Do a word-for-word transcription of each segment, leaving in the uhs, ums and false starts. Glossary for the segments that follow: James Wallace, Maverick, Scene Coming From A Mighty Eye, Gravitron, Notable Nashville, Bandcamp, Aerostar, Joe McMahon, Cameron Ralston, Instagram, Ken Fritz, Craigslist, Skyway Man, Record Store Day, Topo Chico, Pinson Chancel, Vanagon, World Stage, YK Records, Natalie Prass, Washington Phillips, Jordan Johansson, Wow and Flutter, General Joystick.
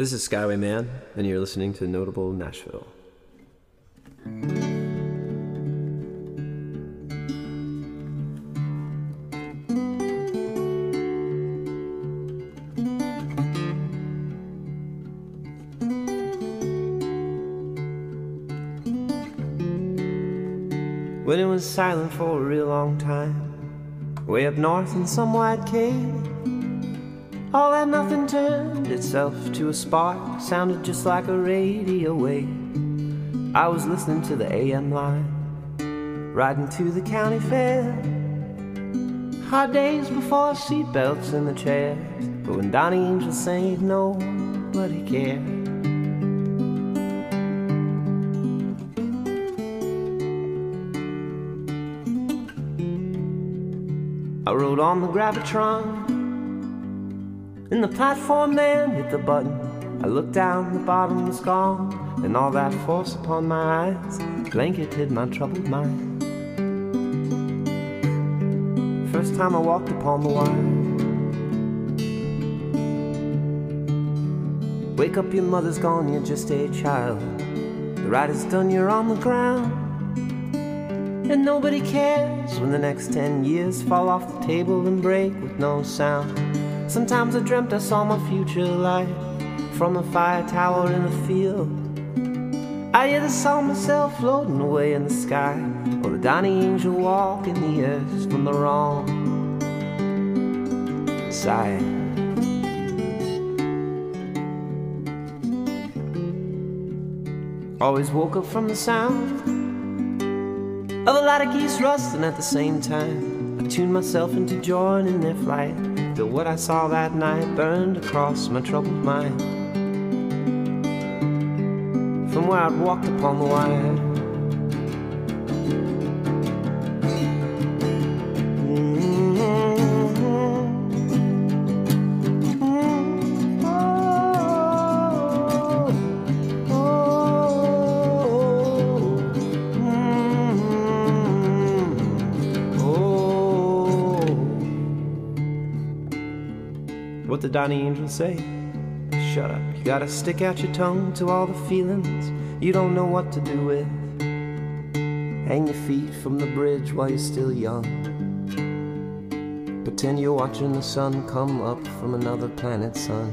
This is Skyway Man, and you're listening to Notable Nashville. When it was silent for a real long time, way up north in some wide cave, all that nothing turned itself to a spark, sounded just like a radio wave. I was listening to the A M line, riding to the county fair. Hard days before seatbelts in the chairs, but when Donnie Angel sang, nobody cared. I rode on the Gravitron, and the platform man hit the button. I looked down, the bottom was gone, and all that force upon my eyes blanketed my troubled mind. First time I walked upon the wire. Wake up, your mother's gone, you're just a child. The ride is done, you're on the ground. And nobody cares when the next ten years fall off the table and break with no sound. Sometimes I dreamt I saw my future light from a fire tower in a field. I either saw myself floating away in the sky, or the Donnie Angel walk in the earth from the wrong side. Always woke up from the sound of a lot of geese rustling at the same time. I tuned myself into joining their flight, till what I saw that night burned across my troubled mind. From where I'd walked upon the wire. Mm-hmm. Mm-hmm. Oh, oh, oh. Mm-hmm. Oh. What did Donnie Angel say? Shut up. You gotta stick out your tongue to all the feelings you don't know what to do with. Hang your feet from the bridge while you're still young. Pretend you're watching the sun come up from another planet, sun.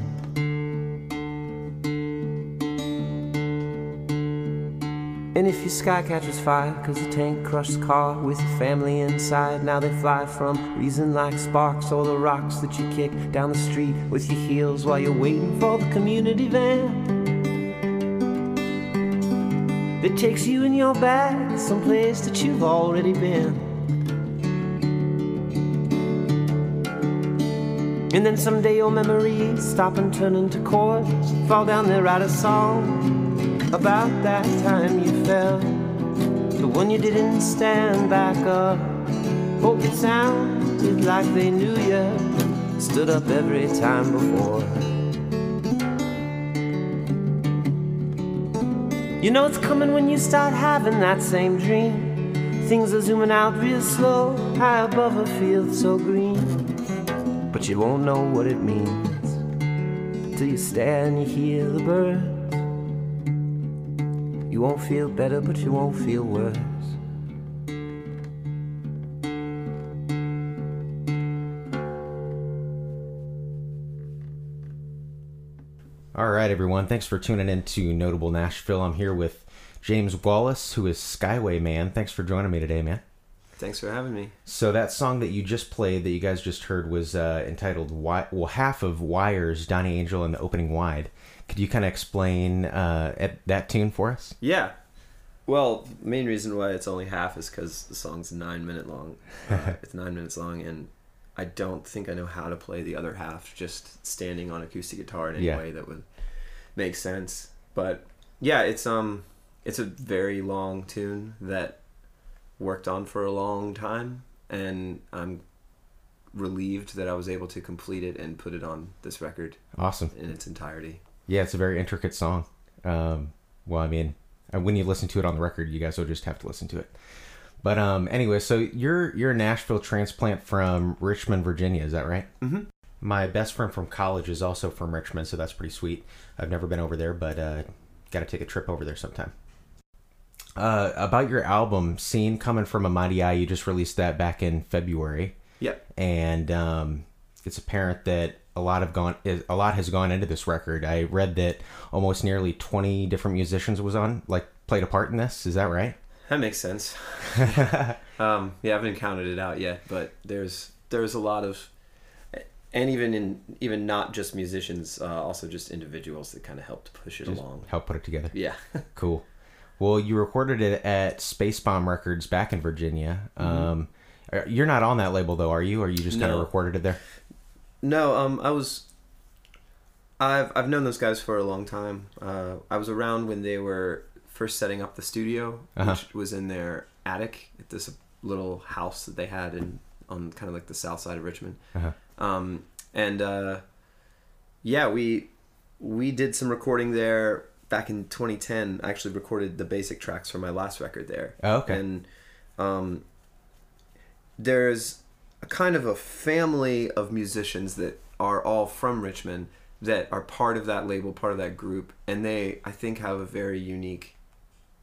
And if your sky catches fire, cause the tank crushed car with your family inside, now they fly from reason like sparks, or the rocks that you kick down the street with your heels while you're waiting for the community van that takes you in your bag someplace that you've already been. And then someday your memories stop and turn into chords, fall down there, write a song about that time you fell, the one you didn't stand back up. Hope it sounded like they knew you stood up every time before. You know it's coming when you start having that same dream. Things are zooming out real slow, high above a field so green, but you won't know what it means till you stand, you hear the bird. You won't feel better, but you won't feel worse. All right, everyone. Thanks for tuning in to Notable Nashville. I'm here with James Wallace, who is Skyway Man. Thanks for joining me today, man. Thanks for having me. So that song that you just played, that you guys just heard, was uh, entitled Wi- well, half of Wire's Donnie Angel and the Opening Wide. Could you kind of explain uh, that tune for us? Yeah. Well, the main reason why it's only half is because the song's nine minute long. Uh, it's nine minutes long, and I don't think I know how to play the other half, just standing on acoustic guitar in any yeah. way that would make sense. But yeah, it's um, it's a very long tune that worked on for a long time, and I'm relieved that I was able to complete it and put it on this record. Awesome. In its entirety. Yeah, it's a very intricate song. Um, well, I mean, when you listen to it on the record, you guys will just have to listen to it. But um, anyway, so you're you're a Nashville transplant from Richmond, Virginia, is that right? Mm-hmm. My best friend from college is also from Richmond, so that's pretty sweet. I've never been over there, but uh, got to take a trip over there sometime. Uh, about your album, Scene Coming From A Mighty Eye, you just released that back in February. Yep. And um, it's apparent that a lot have gone, a lot has gone into this record. I read that almost nearly twenty different musicians was on, like played a part in this. Is that right? That makes sense. um, yeah, I haven't counted it out yet, but there's there's a lot of, and even in even not just musicians, uh, also just individuals that kind of helped push it just along, help put it together. Yeah. Cool. Well, you recorded it at Space Bomb Records back in Virginia. Mm-hmm. Um, you're not on that label though, are you? Or are you just kind of no. recorded it there? No, um, I was. I've I've known those guys for a long time. Uh, I was around when they were first setting up the studio, uh-huh. which was in their attic at this little house that they had in on kind of like the south side of Richmond. Uh-huh. Um, and uh, yeah, we we did some recording there back in twenty ten. I actually recorded the basic tracks for my last record there. Oh, okay. And um, there's a kind of a family of musicians that are all from Richmond that are part of that label, part of that group, and they, I think, have a very unique,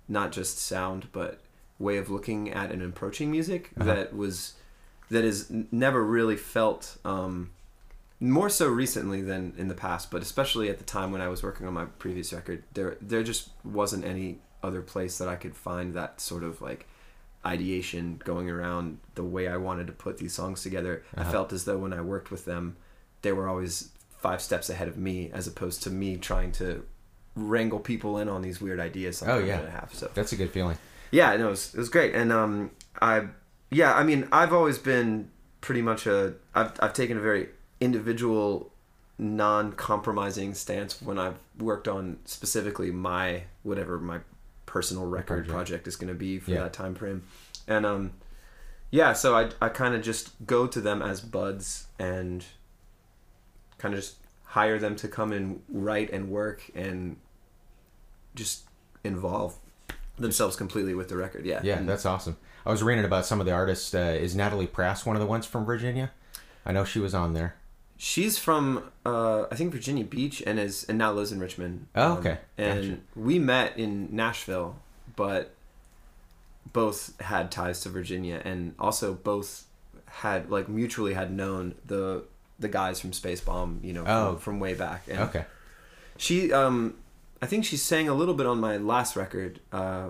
not just sound, but way of looking at and approaching music uh-huh. that was, that is never really felt, um, more so recently than in the past, but especially at the time when I was working on my previous record, there there just wasn't any other place that I could find that sort of like ideation going around the way I wanted to put these songs together. Uh-huh. I felt as though when I worked with them, they were always five steps ahead of me, as opposed to me trying to wrangle people in on these weird ideas. Oh yeah, I have, so that's a good feeling. Yeah, no, it was, it was great, and um, I, yeah, I mean, I've always been pretty much a, I've I've taken a very individual, non-compromising stance when I've worked on specifically my whatever my. personal record project. project is going to be for yeah. that time frame, and um yeah so I I kind of just go to them as buds and kind of just hire them to come and write and work and just involve themselves completely with the record. yeah yeah and, that's awesome. I was reading about some of the artists. Uh, is Natalie Prass one of the ones from Virginia? I know she was on there. She's from, uh, I think, Virginia Beach, and is and now lives in Richmond. Oh, okay. Um, and gotcha. We met in Nashville, but both had ties to Virginia, and also both had, like, mutually had known the the guys from Space Bomb, you know, oh. from, from way back. And okay. She, um, I think she sang a little bit on my last record. Uh,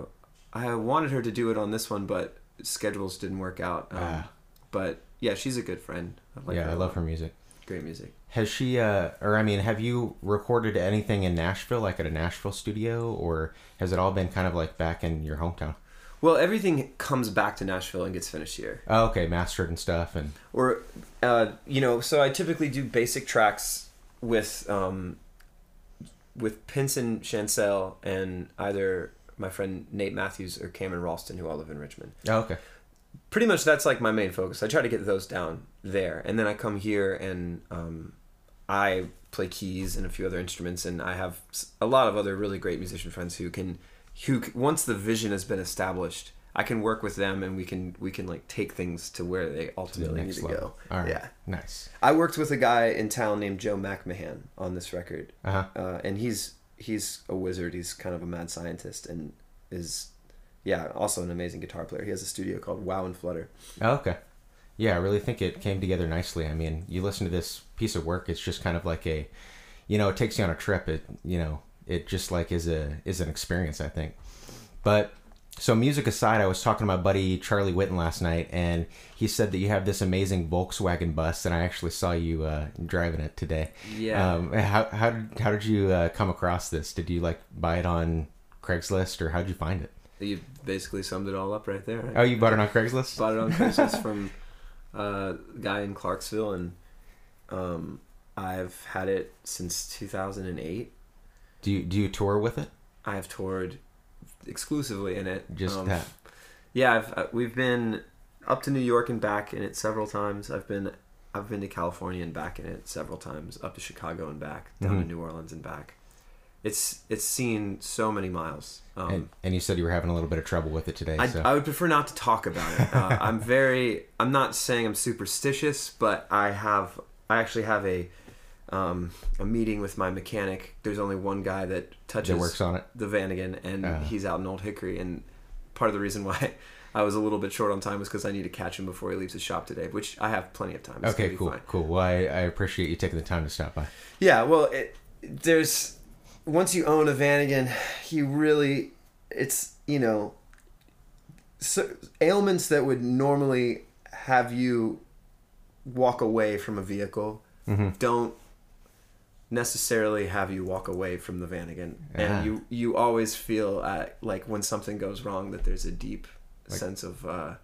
I wanted her to do it on this one, but schedules didn't work out. Um, ah. But, yeah, she's a good friend. I like yeah, her I love her music. Great music. Has she, uh, or I mean, have you recorded anything in Nashville, like at a Nashville studio, or has it all been kind of like back in your hometown? Well, everything comes back to Nashville and gets finished here. Oh, okay, mastered and stuff, and or, uh, you know, so I typically do basic tracks with, um, with Pinson Chancel and either my friend Nate Matthews or Cameron Ralston, who all live in Richmond. Oh, okay. Pretty much that's like my main focus. I try to get those down there, and then I come here and um, I play keys and a few other instruments, and I have a lot of other really great musician friends who can, who once the vision has been established, I can work with them, and we can we can like take things to where they ultimately need to go. All right. Yeah, nice. I worked with a guy in town named Joe McMahon on this record, uh-huh. uh, and he's he's a wizard. He's kind of a mad scientist, and is. Yeah, also an amazing guitar player. He has a studio called Wow and Flutter. Oh, okay. Yeah, I really think it came together nicely. I mean, you listen to this piece of work, it's just kind of like a, you know, it takes you on a trip. It, you know, it just like is a is an experience, I think. But so music aside, I was talking to my buddy Charlie Witten last night, and he said that you have this amazing Volkswagen bus, and I actually saw you uh, driving it today. Yeah. Um, how how did how did you uh, come across this? Did you like buy it on Craigslist, or how did you find it? You basically summed it all up right there. Right? Oh, you bought it on Craigslist? Bought it on Craigslist from uh, a guy in Clarksville, and um, I've had it since two thousand eight. Do you do you tour with it? I have toured exclusively in it. Just um, that? Yeah, I've, we've been up to New York and back in it several times. I've been I've been to California and back in it several times. Up to Chicago and back. Down mm-hmm. to New Orleans and back. It's it's seen so many miles. Um, and, and you said you were having a little bit of trouble with it today. I, so. I would prefer not to talk about it. Uh, I'm very, I'm not saying I'm superstitious, but I have I actually have a um, a meeting with my mechanic. There's only one guy that touches that works on it. The Vanagon, and uh. he's out in Old Hickory. And part of the reason why I was a little bit short on time was because I need to catch him before he leaves his shop today, which I have plenty of time. It's okay, cool, fine. cool. Well, I, I appreciate you taking the time to stop by. Yeah, well, it, there's once you own a Vanagon, you really, it's, you know, so, ailments that would normally have you walk away from a vehicle mm-hmm. don't necessarily have you walk away from the Vanagon. Yeah. And you, you always feel uh, like when something goes wrong that there's a deep like, sense of... Uh,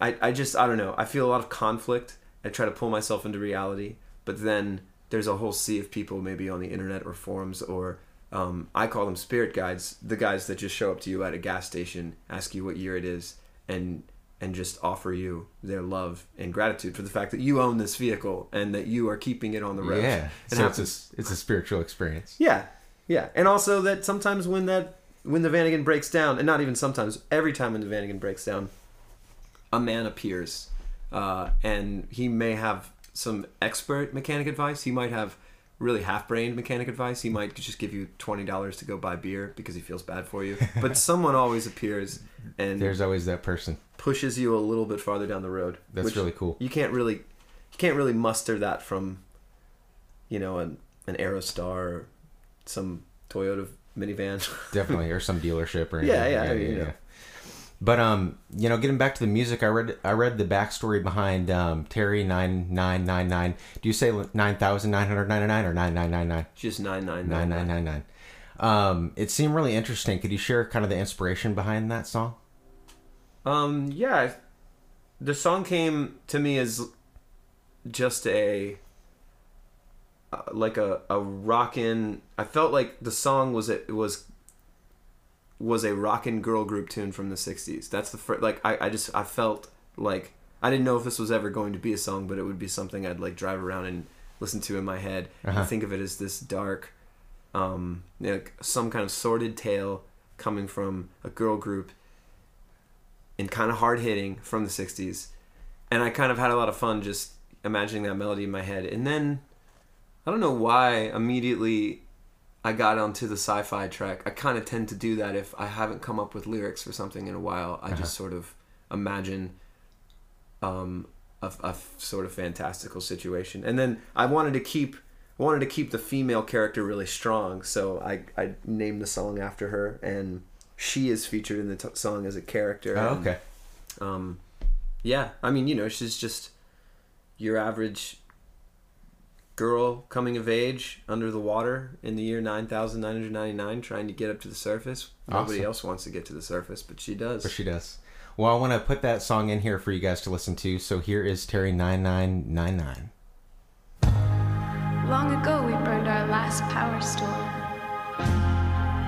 I, I just, I don't know. I feel a lot of conflict. I try to pull myself into reality, but then there's a whole sea of people maybe on the internet or forums or... Um, I call them spirit guides, the guys that just show up to you at a gas station, ask you what year it is, and and just offer you their love and gratitude for the fact that you own this vehicle and that you are keeping it on the road. Yeah, and so it's a, it's a spiritual experience. Yeah, yeah. And also that sometimes when that when the Vanagon breaks down, and not even sometimes, every time when the Vanagon breaks down, a man appears, uh, and he may have some expert mechanic advice. He might have really half-brained mechanic advice. He might just give you twenty dollars to go buy beer because he feels bad for you. But someone always appears and... There's always that person. ...pushes you a little bit farther down the road. That's really cool. You can't really you can't really muster that from, you know, an, an Aerostar or some Toyota minivan. Definitely, or some dealership or anything. Yeah, yeah, yeah, yeah, yeah, yeah. But, um, you know, getting back to the music, I read I read the backstory behind um, Terry nine nine nine nine. Do you say nine thousand nine hundred ninety-nine or nine nine nine nine? Just nine nine nine nine. Um, it seemed really interesting. Could you share kind of the inspiration behind that song? Um, yeah. The song came to me as just a, uh, like a, a rockin', I felt like the song was, it was... was a rockin' girl group tune from the sixties. That's the first, like, I, I just, I felt like, I didn't know if this was ever going to be a song, but it would be something I'd, like, drive around and listen to in my head. Uh-huh. And think of it as this dark, um, you know, some kind of sordid tale coming from a girl group and kind of hard-hitting from the sixties. And I kind of had a lot of fun just imagining that melody in my head. And then, I don't know why, immediately... I got onto the sci-fi track. I kind of tend to do that if I haven't come up with lyrics for something in a while. I uh-huh. just sort of imagine um, a, a sort of fantastical situation. And then I wanted to keep wanted to keep the female character really strong, so I, I named the song after her, and she is featured in the t- song as a character. Oh, okay. And, um, yeah, I mean, you know, she's just your average... girl coming of age under the water in the year nine thousand nine hundred ninety-nine, trying to get up to the surface. Awesome. Nobody else wants to get to the surface, but she does. But she does. Well, I want to put that song in here for you guys to listen to. So here is Terry nine nine nine nine. Long ago, we burned our last power store.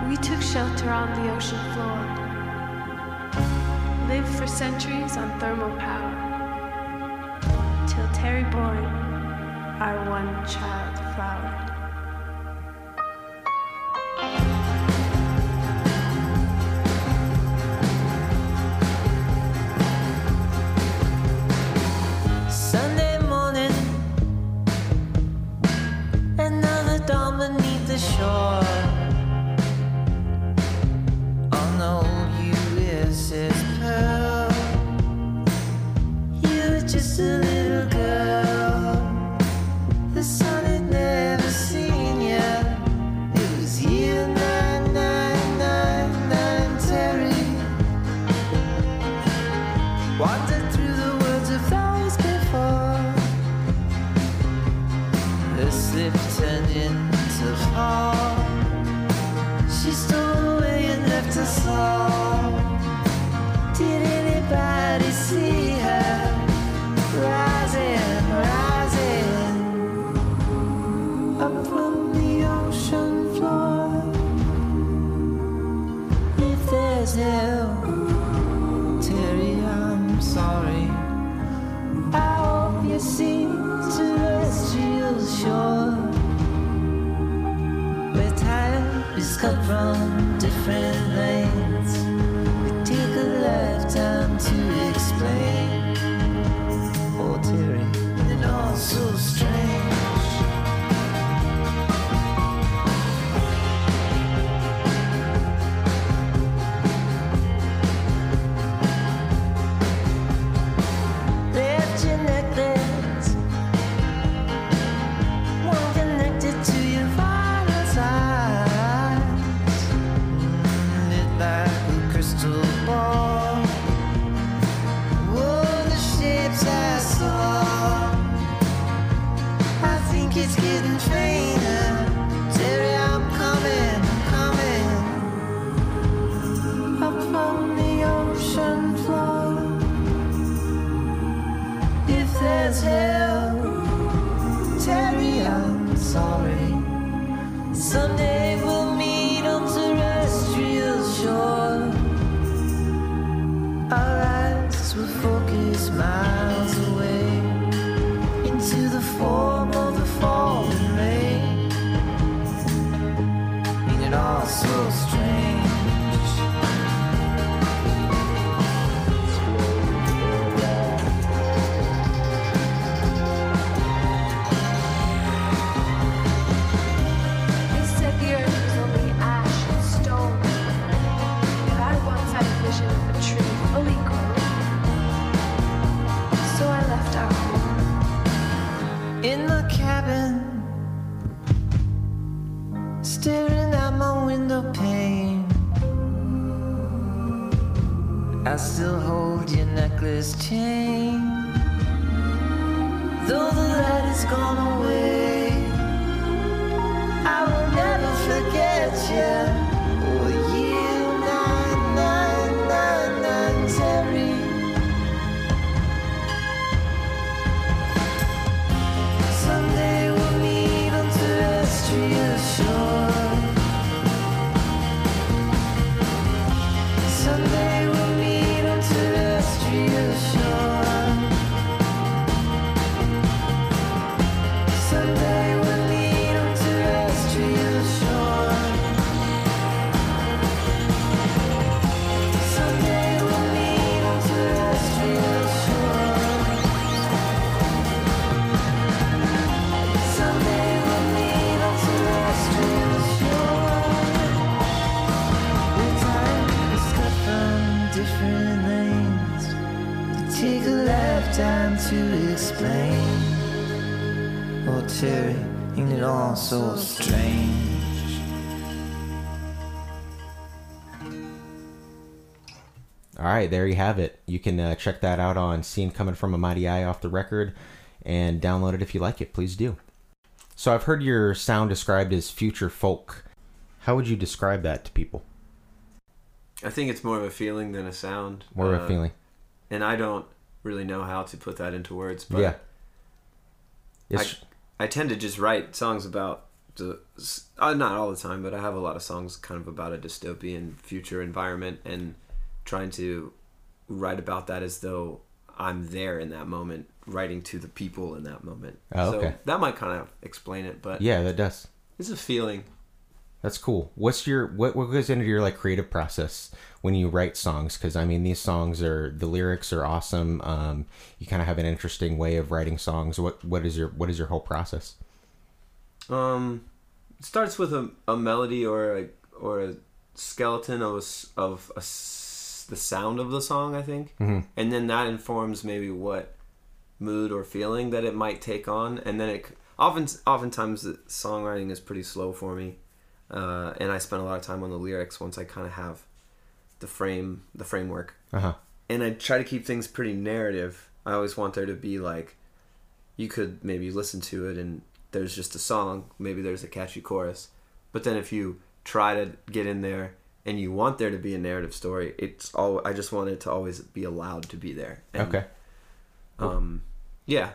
We took shelter on the ocean floor. Lived for centuries on thermal power. Till Terry born. Our one child flowered. Sunday morning, another dawn beneath the shore. On the old U S S Pearl, you were just a little girl. From different lanes, we take a lifetime to explain. Oh, Terry, and all. There you have it. You can uh, check that out on Scene Coming From A Mighty Eye off the record and download it if you like it. Please do. So I've heard your sound described as future folk. How would you describe that to people? I think it's more of a feeling than a sound. More uh, of a feeling. And I don't really know how to put that into words, but yeah. I, I tend to just write songs about, the, uh, not all the time, but I have a lot of songs kind of about a dystopian future environment and trying to write about that as though I'm there in that moment, writing to the people in that moment. Oh, okay. So that might kind of explain it, but yeah, that does. It's a feeling. That's cool. What's your what what goes into your like creative process when you write songs? Because I mean, these songs are the lyrics are awesome. Um, you kind of have an interesting way of writing songs. What what is your what is your whole process? Um, it starts with a a melody or a or a skeleton of a, of a the sound of the song, I think. Mm-hmm. And then that informs maybe what mood or feeling that it might take on. And then it often, oftentimes the songwriting is pretty slow for me. Uh, and I spend a lot of time on the lyrics once I kind of have the frame, the framework. Uh-huh. And I try to keep things pretty narrative. I always want there to be like, you could maybe listen to it and there's just a song, maybe there's a catchy chorus. But then if you try to get in there and you want there to be a narrative story, it's all I just want it to always be allowed to be there. And, okay. Cool. Um, yeah.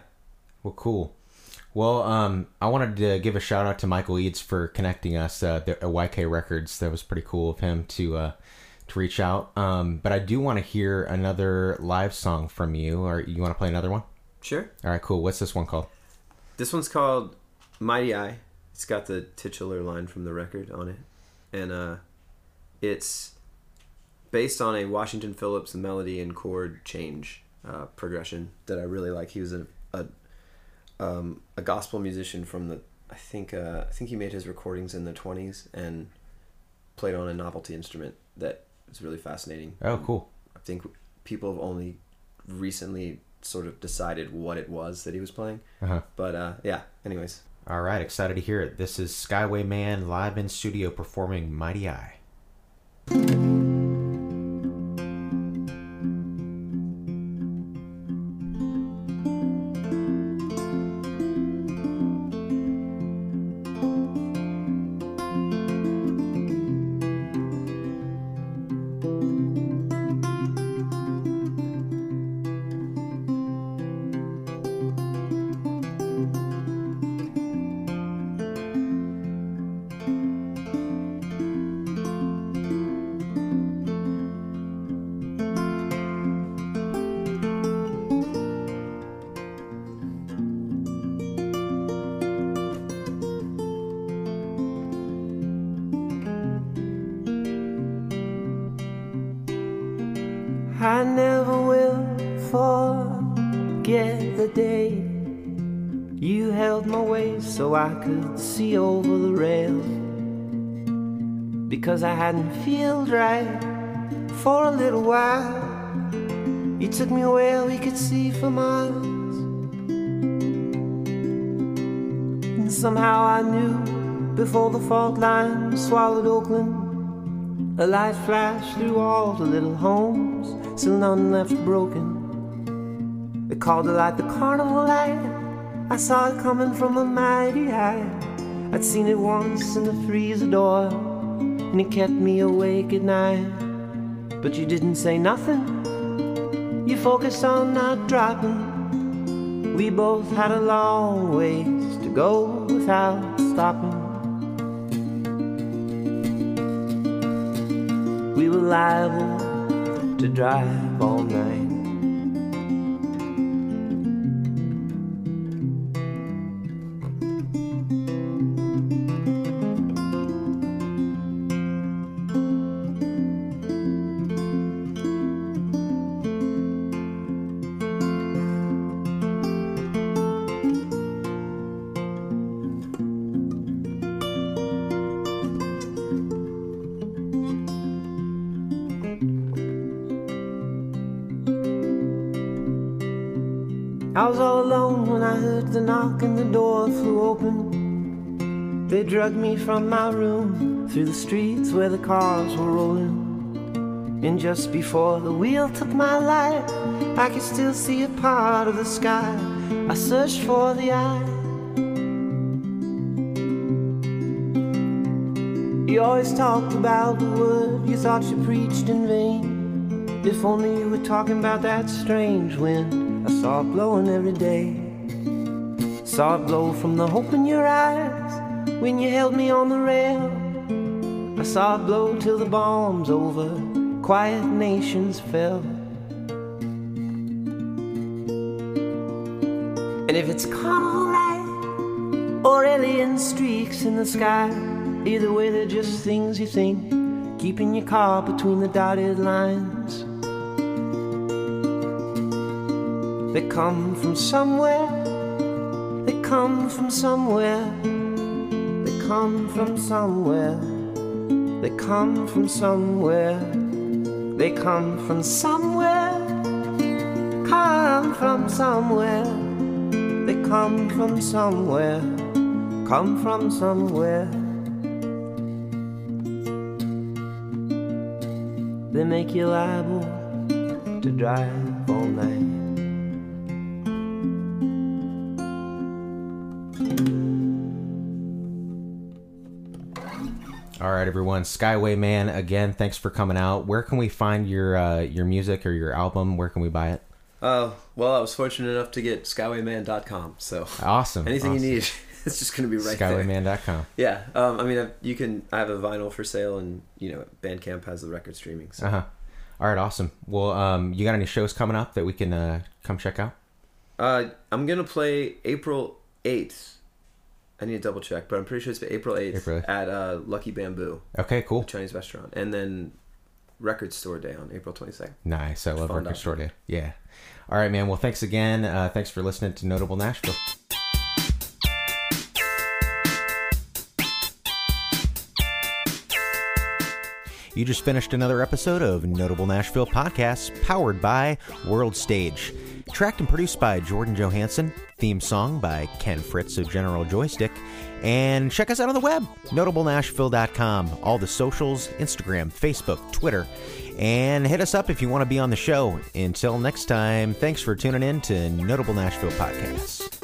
Well, cool. Well, um, I wanted to give a shout out to Michael Eads for connecting us uh, at Y K Records. That was pretty cool of him to uh, to reach out. Um, but I do want to hear another live song from you. Or you want to play another one? Sure. All right, cool. What's this one called? This one's called Mighty Eye. It's got the titular line from the record on it. And, uh... it's based on a Washington Phillips melody and chord change uh, progression that I really like. He was a, a um, a gospel musician from the, I think uh, I think he made his recordings in the twenties and played on a novelty instrument that was really fascinating. Oh, cool. I think people have only recently sort of decided what it was that he was playing. Uh-huh. But uh, yeah, anyways. All right, excited to hear it. This is Skyway Man live in studio performing Mighty Eye. I never will forget the day you held my waist so I could see over the rail, because I hadn't felt right for a little while. You took me where we could see for miles, and somehow I knew before the fault line swallowed Oakland, a light flashed through all the little homes. Still none left broken. They called the light the carnival light. I saw it coming from a mighty eye. I'd seen it once in the freezer door, and it kept me awake at night. But you didn't say nothing. You focused on not dropping. We both had a long ways to go without stopping. We were liable to drive all night. I was all alone when I heard the knock and the door flew open. They dragged me from my room through the streets where the cars were rolling. And just before the wheel took my life, I could still see a part of the sky. I searched for the eye. You always talked about the word you thought you preached in vain. If only you were talking about that strange wind I saw it blowing every day. Saw it blow from the hope in your eyes when you held me on the rail. I saw it blow till the bombs over, quiet nations fell. And if it's carnival light or alien streaks in the sky, either way they're just things you think, keeping your car between the dotted lines. They come from somewhere, they come from somewhere, they come from somewhere, they come from somewhere, they come from somewhere, come from somewhere, they come from somewhere, come from somewhere. They make you liable to drive all night. All right, everyone. Skyway Man, again, thanks for coming out. Where can we find your uh, your music or your album? Where can we buy it? Uh, well, I was fortunate enough to get skyway man dot com. So awesome. Anything awesome. You need, it's just going to be right skyway man dot com. there. skyway man dot com. Yeah. Um, I mean, I've, you can. I have a vinyl for sale, and you know, Bandcamp has the record streaming. So. Uh-huh. All right, awesome. Well, um, you got any shows coming up that we can uh, come check out? Uh, I'm going to play April eighth. I need to double check, but I'm pretty sure it's April eighth, April eighth. at uh, Lucky Bamboo. Okay, cool. Chinese restaurant. And then Record Store Day on April twenty-second. Nice. I love Record Store Day. Yeah. All right, man. Well, thanks again. Uh, thanks for listening to Notable Nashville. You just finished another episode of Notable Nashville Podcast, powered by World Stage. Tracked and produced by Jordan Johansson, theme song by Ken Fritz of General Joystick, and check us out on the web, notable nashville dot com, all the socials, Instagram, Facebook, Twitter, and hit us up if you want to be on the show. Until next time, thanks for tuning in to Notable Nashville Podcasts.